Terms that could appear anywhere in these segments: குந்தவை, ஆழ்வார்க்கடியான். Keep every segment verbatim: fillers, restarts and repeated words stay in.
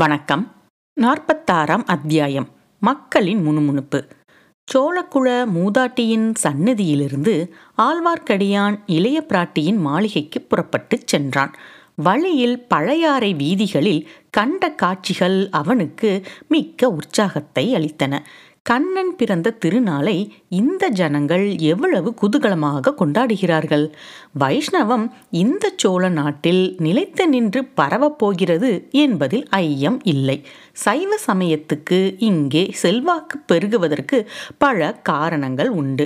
வணக்கம். நாற்பத்தாறாம் அத்தியாயம். மக்களின் முணுமுணுப்பு. சோழக்குல மூதாட்டியின் சந்நிதியிலிருந்து ஆழ்வார்க்கடியான் இளைய பிராட்டியின் மாளிகைக்கு புறப்பட்டு சென்றான். வழியில் பழையாறை வீதிகளில் கண்ட காட்சிகள் அவனுக்கு மிக்க உற்சாகத்தை அளித்தன. கண்ணன் பிறந்த திருநாளை இந்த ஜனங்கள் எவ்வளவு குதூகலமாக கொண்டாடுகிறார்கள். வைஷ்ணவம் இந்த சோழ நாட்டில் நிலைத்து நின்று பரவப்போகிறது என்பதில் ஐயம் இல்லை. சைவ சமயத்துக்கு இங்கே செல்வாக்கு பெருகுவதற்கு பல காரணங்கள் உண்டு.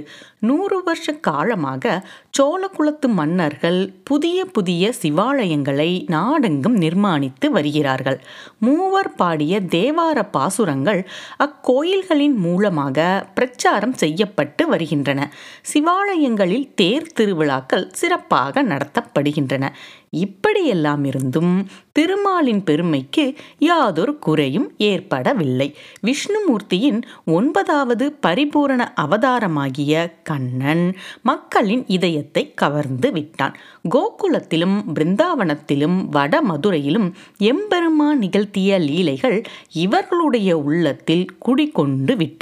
நூறு வருஷ காலமாக சோழகுலத்து மன்னர்கள் புதிய புதிய சிவாலயங்களை நாடெங்கும் நிர்மாணித்து வருகிறார்கள். மூவர் பாடிய தேவார பாசுரங்கள் அக்கோயில்களின் மூலமாக பிரச்சாரம் செய்யப்பட்டு வருகின்றன. சிவாலயங்களில் தேர் திருவிழாக்கள் சிறப்பாக நடத்தப்படுகின்றன. இப்படியெல்லாம் இருந்தும் திருமாலின் பெருமைக்கு யாதொரு குறையும் ஏற்படவில்லை. விஷ்ணுமூர்த்தியின் ஒன்பதாவது பரிபூரண அவதாரமாகிய கண்ணன் மக்களின் இதயத்தை கவர்ந்து விட்டான். கோகுலத்திலும் பிருந்தாவனத்திலும் வட மதுரையிலும் எம்பெருமான் நிகழ்த்திய லீலைகள் இவர்களுடைய உள்ளத்தில் குடிகொண்டு விட்டன.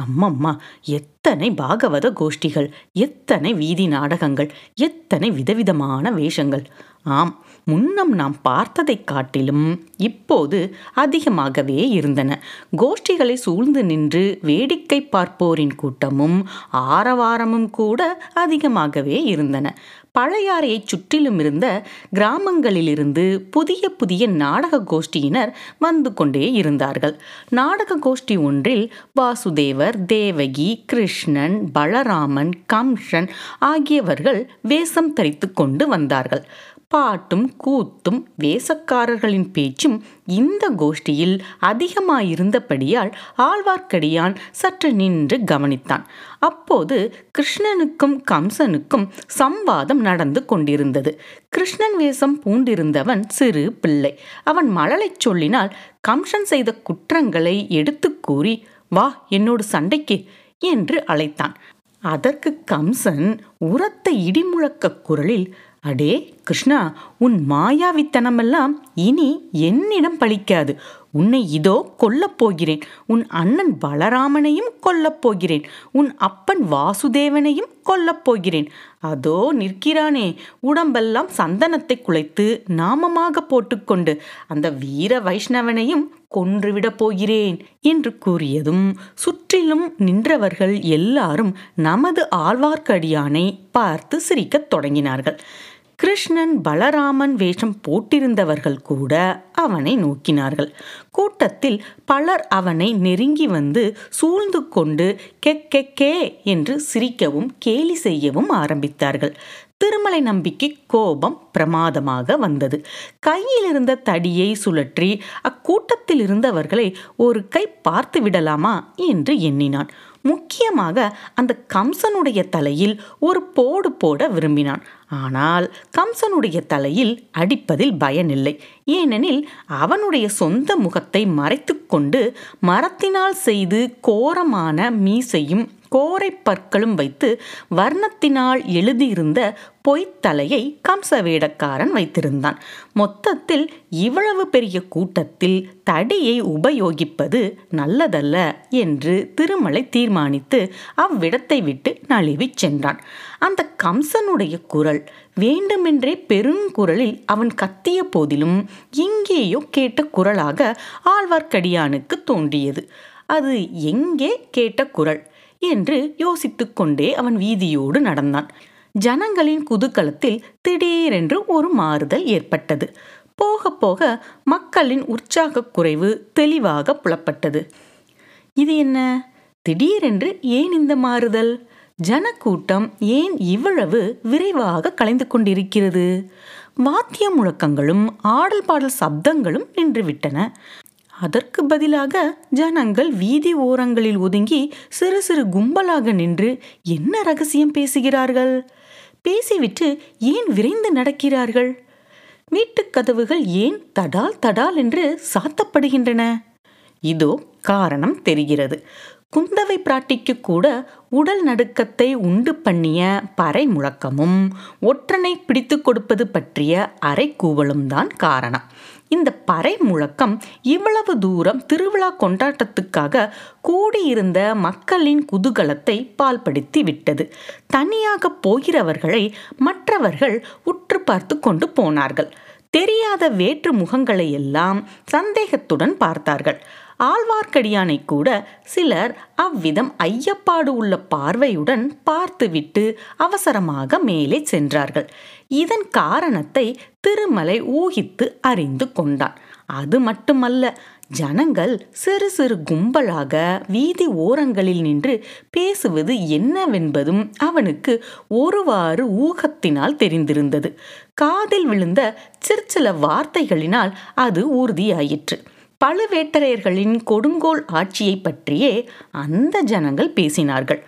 அம்மம்மா, எத்தனை பாகவத கோஷ்டிகள், எத்தனை வீதி நாடகங்கள், எத்தனை விதவிதமான வேஷங்கள்! ஆம், முன்னம் நாம் பார்த்ததை காட்டிலும் இப்போது அதிகமாகவே இருந்தன. கோஷ்டிகளை சூழ்ந்து நின்று வேடிக்கை பார்ப்போரின் கூட்டமும் ஆரவாரமும் கூட அதிகமாகவே இருந்தன. பழையாறையை சுற்றிலும் இருந்த கிராமங்களிலிருந்து புதிய புதிய நாடக கோஷ்டியினர் வந்து கொண்டே இருந்தார்கள். நாடக கோஷ்டி ஒன்றில் வாசுதேவர், தேவகி, கிருஷ்ணன், பலராமன், கம்சன் ஆகியவர்கள் வேஷம் தரித்து கொண்டு வந்தார்கள். பாட்டும் கூத்தும் வேசக்காரர்களின் பேச்சும் இந்த கோஷ்டியில் அதிகமாயிருந்தபடியால் ஆழ்வார்க்கடியான் சற்று நின்று கவனித்தான். அப்போது கிருஷ்ணனுக்கும் கம்சனுக்கும் சம்வாதம் நடந்து கொண்டிருந்தது. கிருஷ்ணன் வேஷம் பூண்டிருந்தவன் சிறு பிள்ளை. அவன் மழலை சொல்லினால் கம்சன் செய்த குற்றங்களை எடுத்து கூறி, வா என்னோடு சண்டைக்கு என்று அழைத்தான். அதற்கு கம்சன் உரத்த இடிமுழக்க குரலில், அடே கிருஷ்ணா, உன் மாயாவித்தனமெல்லாம் இனி என்னிடம் பழிக்காது. உன்னை இதோ கொல்லப்போகிறேன். உன் அண்ணன் பலராமனையும் கொல்லப்போகிறேன். உன் அப்பன் வாசுதேவனையும் கொல்லப்போகிறேன். அதோ நிற்கிறானே, உடம்பெல்லாம் சந்தனத்தை குலைத்து நாமமாக போட்டுக்கொண்டு அந்த வீர வைஷ்ணவனையும் கொன்றுவிடப் போகிறேன் என்று கூறியதும் சுற்றிலும் நின்றவர்கள் எல்லாரும் நமது ஆழ்வார்க்கடியானை பார்த்து சிரிக்கத் தொடங்கினார்கள். கிருஷ்ணன் பலராமன் வேஷம் போட்டிருந்தவர்கள் கூட அவனை நோக்கினார்கள். கூட்டத்தில் பலர் அவனை நெருங்கி வந்து சூழ்ந்து கொண்டு கெக்கே கே என்று சிரிக்கவும் கேலி செய்யவும் ஆரம்பித்தார்கள். திருமலை நம்பிக்கு கோபம் பிரமாதமாக வந்தது. கையில் இருந்த தடியை சுழற்றி அக்கூட்டத்தில் இருந்தவர்களை ஒரு கை பார்த்து விடலாமா என்று எண்ணினான். முக்கியமாக அந்த கம்சனுடைய தலையில் ஒரு போடு போட விரும்பினான். ஆனால் கம்சனுடைய தலையில் அடிப்பதில் பயனில்லை. ஏனெனில் அவனுடைய சொந்த முகத்தை மறைத்து கொண்டு மரத்தினால் செய்து கோரமான மீசையும் கோரை பற்களும் வைத்து வர்ணத்தினால் எழுதியிருந்த பொய்த்தலையை கம்சவேடக்காரன் வைத்திருந்தான். மொத்தத்தில் இவ்வளவு பெரிய கூட்டத்தில் தடியை உபயோகிப்பது நல்லதல்ல என்று திருமலை தீர்மானித்து அவ்விடத்தை விட்டு நழுவிச் சென்றான். அந்த கம்சனுடைய குரல் வேண்டுமென்றே பெருங்குரலில் அவன் கத்திய போதிலும் இங்கேயோ கேட்ட குரலாக ஆழ்வார்க்கடியானுக்கு தோன்றியது. அது எங்கே கேட்ட குரல் என்று யோசித்து கொண்டே அவன் வீதியோடு நடந்தான். ஜனங்களின் குதூகலத்தில் திடீரென்று ஒரு மாறுதல் ஏற்பட்டது. போக போக மக்களின் உற்சாக குறைவு தெளிவாக புலப்பட்டது. இது என்ன? திடீரென்று ஏன் இந்த மாறுதல்? ஜனக்கூட்டம் ஏன் இவ்வளவு விரைவாக கலைந்து கொண்டிருக்கிறது? வாத்திய முழக்கங்களும் ஆடல் பாடல் சப்தங்களும் நின்றுவிட்டன. அதற்கு பதிலாக ஜனங்கள் வீதி ஓரங்களில் ஒதுங்கி சிறு சிறு கும்பலாக நின்று என்ன ரகசியம் பேசுகிறார்கள்? பேசிவிட்டு ஏன் விரைந்து நடக்கிறார்கள்? வீட்டுக் கதவுகள் ஏன் தடால் தடால் என்று சாத்தப்படுகின்றன? இதோ காரணம் தெரிகிறது. குந்தவை பிராட்டிக்கு கூட உடல் நடுக்கத்தை உண்டு பண்ணிய பறை முழக்கமும் ஒற்றனை பிடித்து கொடுப்பது பற்றிய அரைக்கூவலும் தான் காரணம். இந்த பறை முழக்கம் இவ்வளவு தூரம் திருவிழா கொண்டாட்டத்துக்காக கூடியிருந்த மக்களின் குதூகலத்தை பால்படுத்தி விட்டது. தனியாக போகிறவர்களை மற்றவர்கள் உற்று பார்த்து கொண்டு போனார்கள். தெரியாத வேற்று முகங்களை எல்லாம் சந்தேகத்துடன் பார்த்தார்கள். ஆழ்வார்க்கடியானை கூட சிலர் அவ்விதம் ஐயப்பாடு உள்ள பார்வையுடன் பார்த்துவிட்டு அவசரமாக மேலே சென்றார்கள். இதன் காரணத்தை திருமலை ஊகித்து அறிந்து கொண்டான். அது மட்டுமல்ல, ஜனங்கள் சிறு சிறு கும்பலாக வீதி ஓரங்களில் நின்று பேசுவது என்னவென்பதும் அவனுக்கு ஒருவாறு ஊகத்தினால் தெரிந்திருந்தது. காதில் விழுந்த சிற்சில வார்த்தைகளினால் அது உறுதியாயிற்று. பழுவேட்டரையர்களின் கொடுங்கோல் ஆட்சியை பற்றியே அந்த ஜனங்கள் பேசினார்கள்.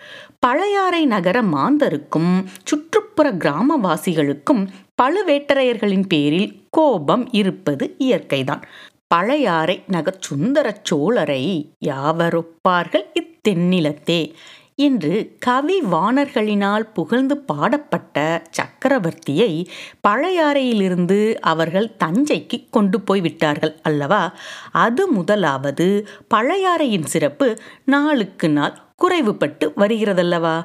பழையாறை நகர மாந்தருக்கும் சுற்றுப்புற கிராமவாசிகளுக்கும் பழுவேட்டரையர்களின் பேரில் கோபம் இருப்பது இயற்கைதான். பழையாறை நகர் சுந்தர சோழரை யாவரொப்பார்கள் இத்தென்னிலத்தே என்று கவி வாணர்களினால் புகழ்ந்து பாடப்பட்ட சக்கரவர்த்தியை பழையாறையிலிருந்து அவர்கள் தஞ்சைக்கு கொண்டு போய்விட்டார்கள் அல்லவா? அது முதலாவது. பழையாறையின் சிறப்பு நாளுக்கு நாள் குறைவுபட்டு வருகிறதல்லவா?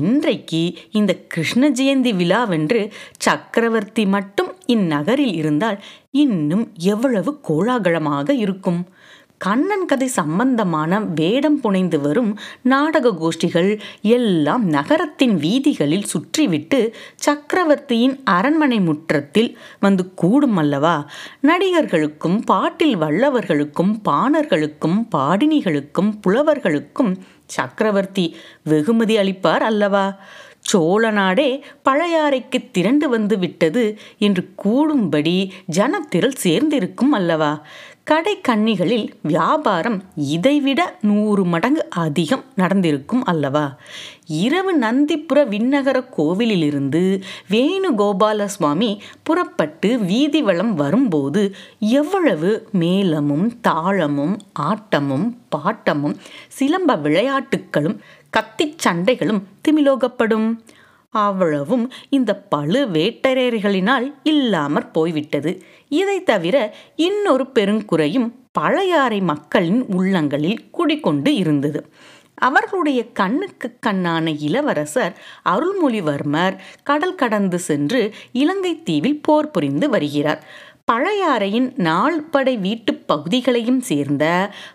இன்றைக்கு இந்த கிருஷ்ண ஜெயந்தி விழாவென்று சக்கரவர்த்தி மட்டும் இந்நகரில் இருந்தால் இன்னும் எவ்வளவு கோலாகலமாக இருக்கும்! கண்ணன் கதை சம்பந்தமான வேடம் புனைந்து வரும் நாடக கோஷ்டிகள் எல்லாம் நகரத்தின் வீதிகளில் சுற்றிவிட்டு சக்கரவர்த்தியின் அரண்மனை முற்றத்தில் வந்து கூடும் அல்லவா? நடிகர்களுக்கும் பாட்டில் வல்லவர்களுக்கும் பாணர்களுக்கும் பாடினிகளுக்கும் புலவர்களுக்கும் சக்கரவர்த்தி வெகுமதி அளிப்பார் அல்லவா? சோழ நாடே பழையாறைக்கு திரண்டு வந்து விட்டது என்று கூடும்படி ஜனத்திரள் சேர்ந்திருக்கும் அல்லவா? கடை கன்னிகளில் வியாபாரம் இதைவிட நூறு மடங்கு அதிகம் நடந்திருக்கும் அல்லவா? இரவு நந்திபுர விண்ணகர கோவிலிலிருந்து வேணுகோபால சுவாமி புறப்பட்டு வீதி வலம் வரும்போது எவ்வளவு மேளமும் தாளமும் ஆட்டமும் பாட்டமும் சிலம்ப விளையாட்டுகளும் கத்தி சண்டைகளும் திமிலோகப்படும்! அவ்வளவும் இந்த பழுவேட்டரையர்களினால் இல்லாமற் போய்விட்டது. இதை தவிர இன்னொரு பெருங்குறையும் பழையாறை மக்களின் உள்ளங்களில் குடிகொண்டு இருந்தது. அவர்களுடைய கண்ணுக்கு கண்ணான இளவரசர் அருள்மொழிவர்மர் கடல் கடந்து சென்று இலங்கை தீவில் போர் புரிந்து வருகிறார். பழையாறையின் நாள்படை வீட்டு பகுதிகளையும் சேர்ந்த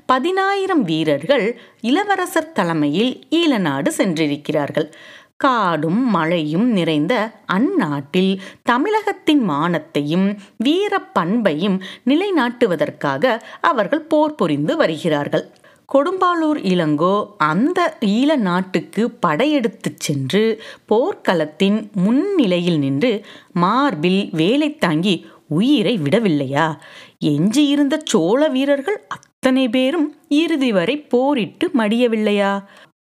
பதினாயிரம் வீரர்கள் இளவரசர் தலைமையில் ஈழநாடு சென்றிருக்கிறார்கள். காடும் மழையும் நிறைந்த அந்நாட்டில் தமிழகத்தின் மானத்தையும் வீர பண்பையும் நிலைநாட்டுவதற்காக அவர்கள் போர் புரிந்து வருகிறார்கள். கொடும்பாளூர் இளங்கோ அந்த ஈழ நாட்டுக்கு படையெடுத்து சென்று போர்க்களத்தின் முன்னிலையில் நின்று மார்பில் வேலை தாங்கி உயிரை விடவில்லையா? எஞ்சியிருந்த சோழ வீரர்கள் அத்தனை பேரும் இறுதி வரை போரிட்டு மடியவில்லையா?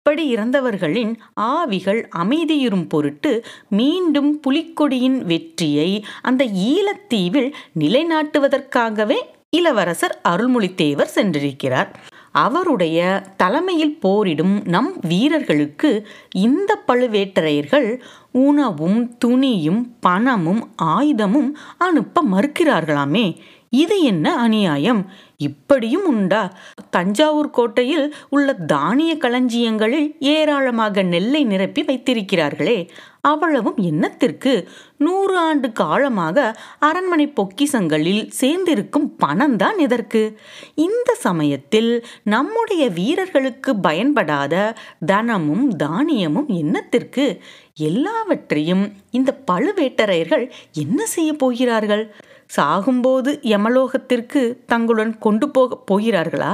அப்படி இறந்தவர்களின் ஆவிகள் அமைதியுறும் பொருட்டு மீண்டும் புலிக்கொடியின் வெற்றியை அந்த ஈழத்தீவில் நிலைநாட்டுவதற்காகவே இளவரசர் அருள்மொழித்தேவர் சென்றிருக்கிறார். அவருடைய தலைமையில் போரிடும் நம் வீரர்களுக்கு இந்த பழுவேட்டரையர்கள் உணவும் துணியும் பணமும் ஆயுதமும் அனுப்ப மறுக்கிறார்களாமே, இது என்ன அநியாயம்! இப்படியும் உண்டா? தஞ்சாவூர் கோட்டையில் உள்ள தானிய களஞ்சியங்களில் ஏராளமாக நெல்லை நிரப்பி வைத்திருக்கிறார்களே, அவ்வளவும் என்னத்திற்கு? நூறு ஆண்டு காலமாக அரண்மனை பொக்கிசங்களில் சேர்ந்திருக்கும் பணம்தான் இதற்கு. இந்த சமயத்தில் நம்முடைய வீரர்களுக்கு பயன்படாத தனமும் தானியமும் என்னத்திற்கு? எல்லாவற்றையும் இந்த பழுவேட்டரையர்கள் என்ன செய்ய போகிறார்கள்? சாகும்போது யமலோகத்திற்கு தங்களுடன் கொண்டு போக போகிறார்களா?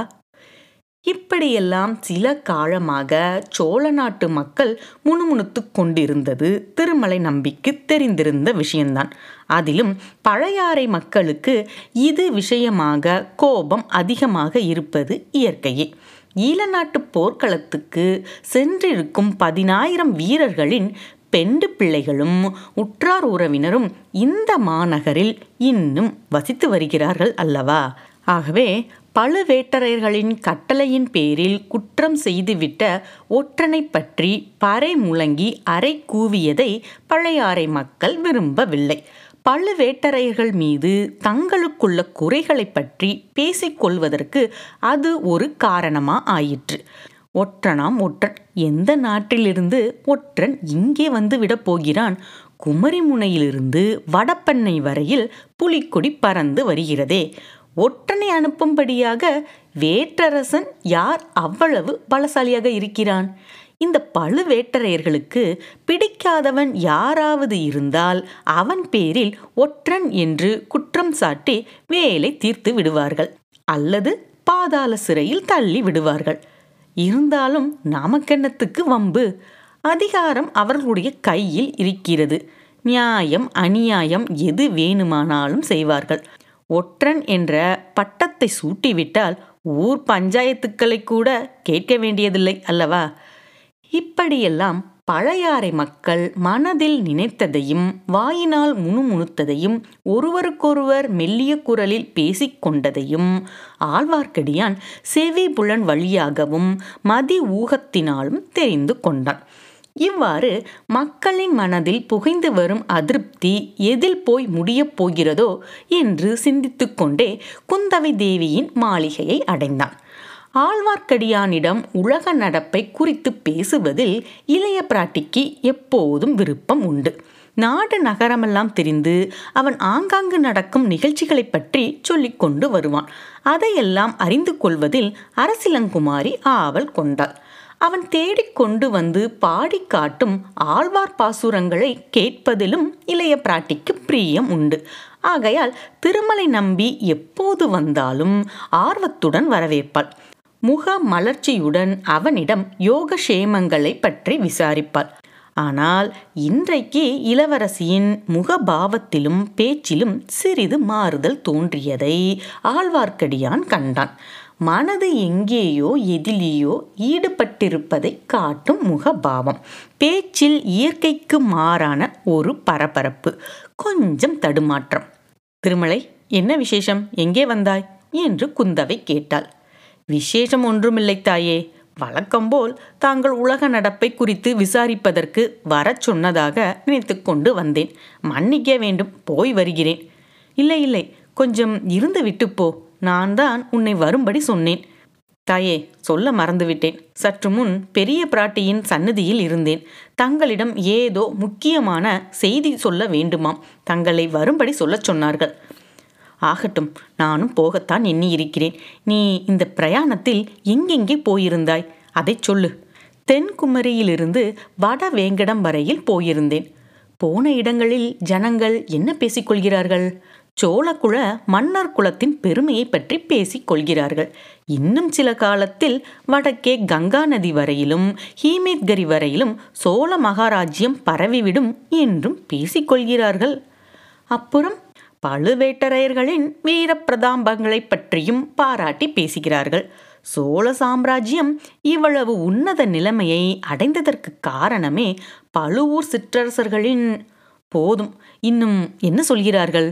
இப்படியெல்லாம் சில காலமாக சோழ நாட்டு மக்கள் முணுமுணுத்து கொண்டிருந்தது திருமலை நம்பிக்கு தெரிந்திருந்த விஷயம்தான். அதிலும் பழையாறை மக்களுக்கு இது விஷயமாக கோபம் அதிகமாக இருப்பது இயற்கையே. ஈழநாட்டு போர்க்களத்துக்கு சென்றிருக்கும் பதினாயிரம் வீரர்களின் பெண்டு பிள்ளைகளும் உற்றார் உறவினரும் இந்த மாநகரில் இன்னும் வசித்து வருகிறார்கள் அல்லவா? ஆகவே பழுவேட்டரையர்களின் கட்டளையின் பேரில் குற்றம் செய்துவிட்ட ஒற்றனை பற்றி பறை முழங்கி அறை கூவியதை பழையாறை மக்கள் விரும்பவில்லை. பழுவேட்டரையர்கள் மீது தங்களுக்குள்ள குறைகளை பற்றி பேசிக்கொள்வதற்கு அது ஒரு காரணமா ஆயிற்று. ஒற்றனாம் ஒற்றன், எந்த நாட்டிலிருந்து ஒற்றன் இங்கே வந்து விடப் போகிறான்? குமரிமுனையிலிருந்து வடபெண்ணை வரையில் புலிக்கொடி பறந்து வருகிறதே. ஒற்றனை அனுப்பும்படியாக வேற்றரசன் யார் அவ்வளவு பலசாலியாக இருக்கிறான்? இந்த பழுவேட்டரையர்களுக்கு பிடிக்காதவன் யாராவது இருந்தால் அவன் பேரில் ஒற்றன் என்று குற்றம் சாட்டி வேலை தீர்த்து விடுவார்கள், அல்லது பாதாள சிறையில் தள்ளி விடுவார்கள். இருந்தாலும் நாமக்கண்ணத்துக்கு வம்பு. அதிகாரம் அவர்களுடைய கையில் இருக்கிறது. நியாயம் அநியாயம் எது வேணுமானாலும் செய்வார்கள். ஒற்றன் என்ற பட்டத்தை சூட்டிவிட்டால் ஊர் பஞ்சாயத்துக்களை கூட கேட்க வேண்டியதில்லை அல்லவா? இப்படியெல்லாம் பழையாறை மக்கள் மனதில் நினைத்ததையும் வாயினால் முணுமுணுத்ததையும் ஒருவருக்கொருவர் மெல்லிய குரலில் பேசிக்கொண்டதையும் ஆழ்வார்க்கடியான் செவி புலன் வழியாகவும் மதி ஊகத்தினாலும் தெரிந்து கொண்டான். இவ்வாறு மக்களின் மனதில் புகைந்து வரும் அதிருப்தி எதில் போய் முடியப் போகிறதோ என்று சிந்தித்து கொண்டே குந்தவை தேவியின் மாளிகையை அடைந்தான். ஆழ்வார்க்கடியானிடம் உலக நடப்பை குறித்து பேசுவதில் இளைய பிராட்டிக்கு எப்போதும் விருப்பம் உண்டு. நாடு நகரமெல்லாம் தெரிந்து அவன் ஆங்காங்கு நடக்கும் நிகழ்ச்சிகளை பற்றி சொல்லிக் கொண்டு வருவான். அதையெல்லாம் அறிந்து கொள்வதில் அரசிலங்குமாரி ஆவல் கொண்டாள். அவன் தேடிக்கொண்டு வந்து பாடி காட்டும் ஆழ்வார் பாசுரங்களை கேட்பதிலும் இளைய பிராட்டிக்கு பிரியம் உண்டு. ஆகையால் திருமலை நம்பி எப்போது வந்தாலும் ஆர்வத்துடன் வரவேற்பாள். முக மலர்ச்சியுடன் அவனிடம் யோகக்ஷேமங்களை பற்றி விசாரிப்பாள். ஆனால் இன்றைக்கு இளவரசியின் முகபாவத்திலும் பேச்சிலும் சிறிது மாறுதல் தோன்றியதை ஆழ்வார்க்கடியான் கண்டான். மனது எங்கேயோ எதிலேயோ ஈடுபட்டிருப்பதை காட்டும் முகபாவம், பேச்சில் இயற்கைக்கு மாறான ஒரு பரபரப்பு, கொஞ்சம் தடுமாற்றம். திருமலை, என்ன விசேஷம்? எங்கே வந்தாய் என்று குந்தவை கேட்டாள். விசேஷம் ஒன்றுமில்லை தாயே. வழக்கம்போல் தாங்கள் உலக நடப்பை குறித்து விசாரிப்பதற்கு வர சொன்னதாக நினைத்து கொண்டு வந்தேன். மன்னிக்க வேண்டும், போய் வருகிறேன். இல்லை இல்லை, கொஞ்சம் இருந்து விட்டு போ. நான் தான் உன்னை வரும்படி சொன்னேன். தாயே, சொல்ல மறந்துவிட்டேன். சற்று முன் பெரிய பிராட்டியின் சன்னதியில் இருந்தேன். தங்களிடம் ஏதோ முக்கியமான செய்தி சொல்ல வேண்டுமாம். தங்களை வரும்படி சொல்ல சொன்னார்கள். ஆகட்டும், நானும் போகத்தான் எண்ணி இருக்கிறேன். நீ இந்த பிரயாணத்தில் எங்கெங்கே போயிருந்தாய் அதை சொல்லு. தென்குமரியிலிருந்து வட வேங்கடம் வரையில் போயிருந்தேன். போன இடங்களில் ஜனங்கள் என்ன பேசிக்கொள்கிறார்கள்? சோழகுல மன்னர் குலத்தின் பெருமையை பற்றி பேசிக் கொள்கிறார்கள். இன்னும் சில காலத்தில் வடக்கே கங்கா நதி வரையிலும் ஹீமேத்கரி வரையிலும் சோழ மகாராஜ்யம் பரவிவிடும் என்றும் பேசிக்கொள்கிறார்கள். அப்புறம் பழுவேட்டரையர்களின் வீர பிரதாபங்களை பற்றியும் பாராட்டி பேசுகிறார்கள். சோழ சாம்ராஜ்யம் இவ்வளவு உன்னத நிலைமையை அடைந்ததற்கு காரணமே பழுவூர் சிற்றரசர்களின். போதும், இன்னும் என்ன சொல்கிறார்கள்?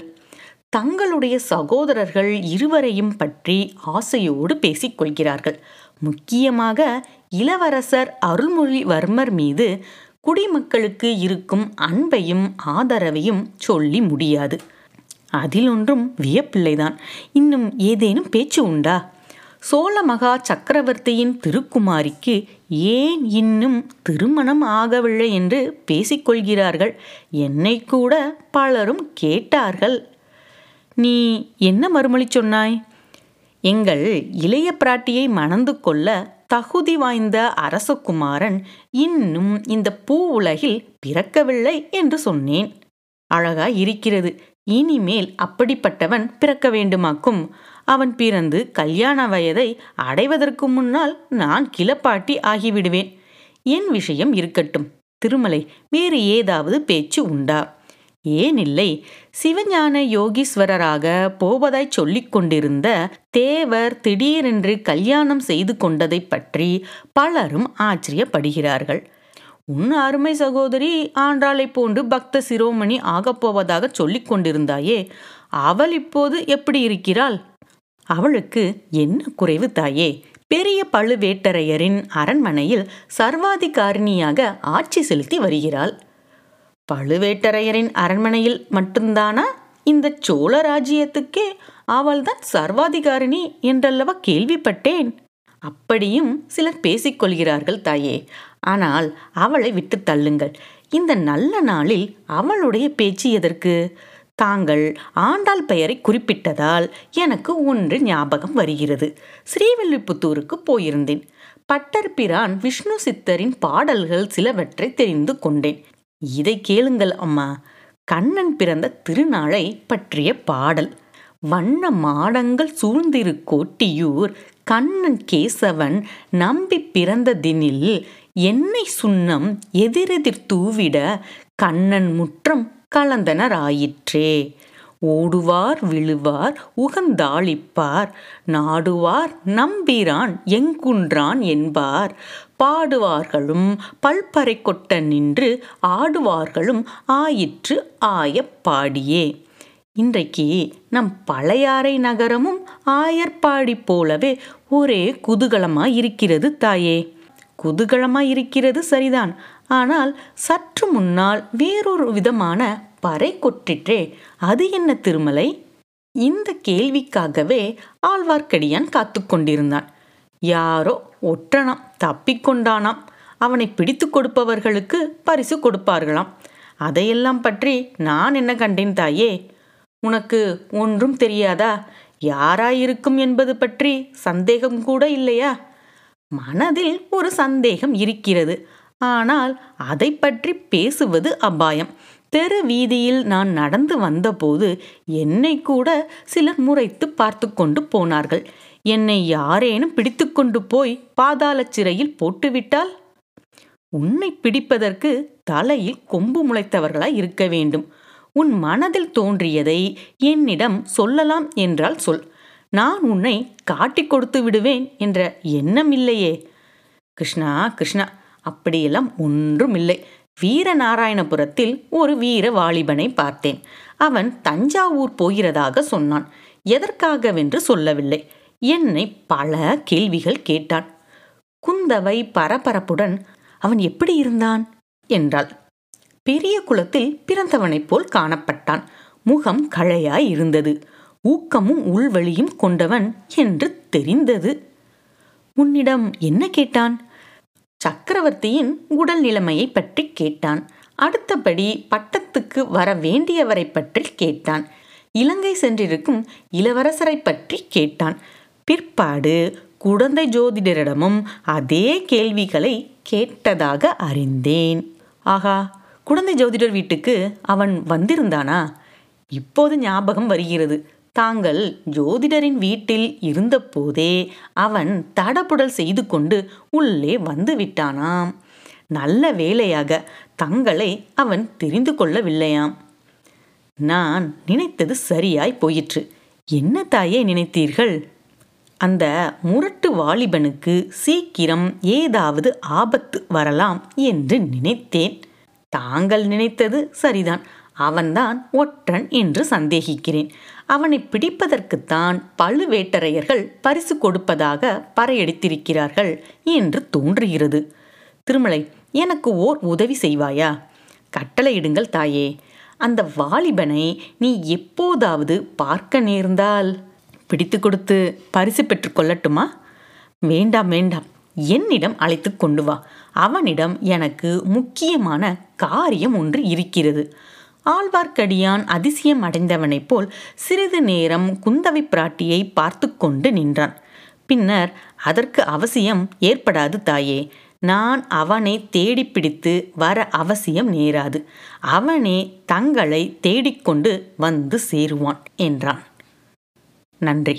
தங்களுடைய சகோதரர்கள் இருவரையும் பற்றி ஆசையோடு பேசிக்கொள்கிறார்கள். முக்கியமாக இளவரசர் அருள்மொழிவர்மர் மீது குடிமக்களுக்கு இருக்கும் அன்பையும் ஆதரவையும் சொல்லி முடியாது. அதிலொன்றும் வியப்பில்லைதான். இன்னும் ஏதேனும் பேச்சு உண்டா? சோழ மகா சக்கரவர்த்தியின் திருக்குமாரிக்கு ஏன் இன்னும் திருமணம் ஆகவில்லை என்று பேசிக்கொள்கிறார்கள். என்னை கூட பலரும் கேட்டார்கள். நீ என்ன மறுமொழி சொன்னாய்? எங்கள் இளைய பிராட்டியை மணந்து கொள்ள தகுதி வாய்ந்த அரசகுமாரன் இன்னும் இந்த பூ உலகில் பிறக்கவில்லை என்று சொன்னேன். அழகாய் இருக்கிறது. இனிமேல் அப்படிப்பட்டவன் பிறக்க வேண்டுமாக்கும். அவன் பிறந்து கல்யாண வயதை அடைவதற்கு முன்னால் நான் கிளப்பாட்டி ஆகிவிடுவேன். என் விஷயம் இருக்கட்டும். திருமலை, வேறு ஏதாவது பேச்சு உண்டா? ஏனில்லை. சிவஞான யோகீஸ்வரராக போவதாய் சொல்லிக் கொண்டிருந்த தேவர் திடீரென்று கல்யாணம் செய்து கொண்டதை பற்றி பலரும் ஆச்சரியப்படுகிறார்கள். உன் அருமை சகோதரி ஆண்டாளை போன்று பக்த சிரோமணி ஆகப்போவதாக சொல்லிக் கொண்டிருந்தாயே, அவள் இப்போது எப்படி இருக்கிறாள்? அவளுக்கு என்ன குறைவு தாயே? பெரிய பழுவேட்டரையரின் அரண்மனையில் சர்வாதிகாரிணியாக ஆட்சி செலுத்தி வருகிறாள். பழுவேட்டரையரின் அரண்மனையில் மட்டும்தானா இந்த சோழ ராஜ்யத்துக்கே அவள்தான் சர்வாதிகாரிணி என்றல்லவா கேள்விப்பட்டேன்? அப்படியும் சிலர் பேசிக்கொள்கிறார்கள் தாயே. ஆனால் அவளை விட்டு தள்ளுங்கள். இந்த நல்ல நாளில் அவளுடைய பேச்சு எதற்கு? தாங்கள் ஆண்டாள் பெயரை குறிப்பிட்டதால் எனக்கு ஒன்று ஞாபகம் வருகிறது. ஸ்ரீவில்லிபுத்தூருக்கு போயிருந்தேன். பட்டர் பிரான் விஷ்ணு சித்தரின் பாடல்கள் சிலவற்றை தெரிந்து கொண்டேன். இதை கேளுங்கள் அம்மா. கண்ணன் பிறந்த திருநாளை பற்றிய பாடல். வண்ண மாடங்கள் சூழ்ந்திரு கோட்டியூர் கண்ணன் கேசவன் நம்பி பிறந்ததினில் எண்ணெய் சுண்ணம் எதிரெதிர் தூவிட கண்ணன் முற்றம் கலந்தனராயிற்றே. ஓடுவார் விழுவார் உகந்தாளிப்பார் நாடுவார் நம்பிரான் எங்குன்றான் என்பார். பாடுவார்களும் பல்பறை கொட்ட நின்று ஆடுவார்களும் ஆயிற்று ஆயப்பாடியே. இன்றைக்கு நம் பழையாறை நகரமும் ஆயர்பாடி போலவே ஒரே குதூகலமாய் இருக்கிறது தாயே. குதூகலமாய் இருக்கிறது சரிதான். ஆனால் சற்று முன்னால் வேறொரு விதமான பறை கொட்டிற்றே, அது என்ன திருமலை? இந்த கேள்விக்காகவே ஆழ்வார்க்கடியான் காத்து கொண்டிருந்தான். யாரோ ஒற்றனாம் தப்பிக்கொண்டானாம். அவனை பிடித்து கொடுப்பவர்களுக்கு பரிசு கொடுப்பார்களாம். அதையெல்லாம் பற்றி நான் என்ன கண்டேன் தாயே? உனக்கு ஒன்றும் தெரியாதா? யாராயிருக்கும் என்பது பற்றி சந்தேகம் கூட இல்லையா? மனதில் ஒரு சந்தேகம் இருக்கிறது. ஆனால் அதை பற்றி பேசுவது அபாயம். தெரு வீதியில் நான் நடந்து வந்தபோது என்னை கூட சிலர் முறைத்து பார்த்து கொண்டு போனார்கள். என்னை யாரேனும் பிடித்து கொண்டு போய் பாதாள சிறையில் போட்டுவிட்டால்? உன்னை பிடிப்பதற்கு தலையில் கொம்பு முளைத்தவர்களாய் இருக்க வேண்டும். உன் மனதில் தோன்றியதை என்னிடம் சொல்லலாம் என்றால் சொல். நான் உன்னை காட்டி கொடுத்து விடுவேன் என்ற எண்ணம் இல்லையே. கிருஷ்ணா கிருஷ்ணா, அப்படியெல்லாம் ஒன்றும் இல்லை. வீரநாராயணபுரத்தில் ஒரு வீர வாலிபனை பார்த்தேன். அவன் தஞ்சாவூர் போகிறதாக சொன்னான். எதற்காகவென்று சொல்லவில்லை. என்னை பல கேள்விகள் கேட்டான். குந்தவை பரபரப்புடன் அவன் எப்படி இருந்தான் என்றாள். பெரிய குலத்தில் பிறந்தவனைப் போல் காணப்பட்டான். முகம் களையாய் இருந்தது. ஊக்கமும் உள்வழியும் கொண்டவன் என்று தெரிந்தது. உன்னிடம் என்ன கேட்டான்? சக்கரவர்த்தியின் உடல் நிலைமையை பற்றி கேட்டான். அடுத்தபடி பட்டத்துக்கு வர வேண்டியவரை பற்றி கேட்டான். இலங்கை சென்றிருக்கும் இளவரசரை பற்றி கேட்டான். பிற்பாடு குடந்தை ஜோதிடரிடமும் அதே கேள்விகளை கேட்டதாக அறிந்தேன். ஆகா, குடந்தை ஜோதிடர் வீட்டுக்கு அவன் வந்திருந்தானா? இப்போது ஞாபகம் வருகிறது. தாங்கள் ஜோதிடரின் வீட்டில் இருந்தபோதே அவன் தடபுடல் செய்து கொண்டு உள்ளே வந்துவிட்டானாம். நல்ல வேளையாக தங்களை அவன் தெரிந்து கொள்ளவில்லையாம். நான் நினைத்தது சரியாய் போயிற்று. என்ன தாயே நினைத்தீர்கள்? அந்த முரட்டு வாலிபனுக்கு சீக்கிரம் ஏதாவது ஆபத்து வரலாம் என்று நினைத்தேன். தாங்கள் நினைத்தது சரிதான். அவன்தான் ஒற்றன் என்று சந்தேகிக்கிறேன். அவனை பிடிப்பதற்குத்தான் பழுவேட்டரையர்கள் பரிசு கொடுப்பதாக பறையடித்திருக்கிறார்கள் என்று தோன்றுகிறது. திருமலை, எனக்கு ஓர் உதவி செய்வாயா? கட்டளையிடுங்கள் தாயே. அந்த வாலிபனை நீ எப்போதாவது பார்க்க நேர்ந்தால் பிடித்து கொடுத்து பரிசு பெற்று கொள்ளட்டுமா? வேண்டாம் வேண்டாம், என்னிடம் அழைத்து கொண்டு வா. அவனிடம் எனக்கு முக்கியமான காரியம் ஒன்று இருக்கிறது. ஆழ்வார்க்கடியான் அதிசயம் அடைந்தவனைப் போல் சிறிது நேரம் குந்தவை பிராட்டியை பார்த்து கொண்டு நின்றான். பின்னர் அதற்கு அவசியம் ஏற்படாது தாயே. நான் அவனை தேடி பிடித்து வர அவசியம் நேராது. அவனே தங்களை தேடிக்கொண்டு வந்து சேருவான் என்றான். நன்றி.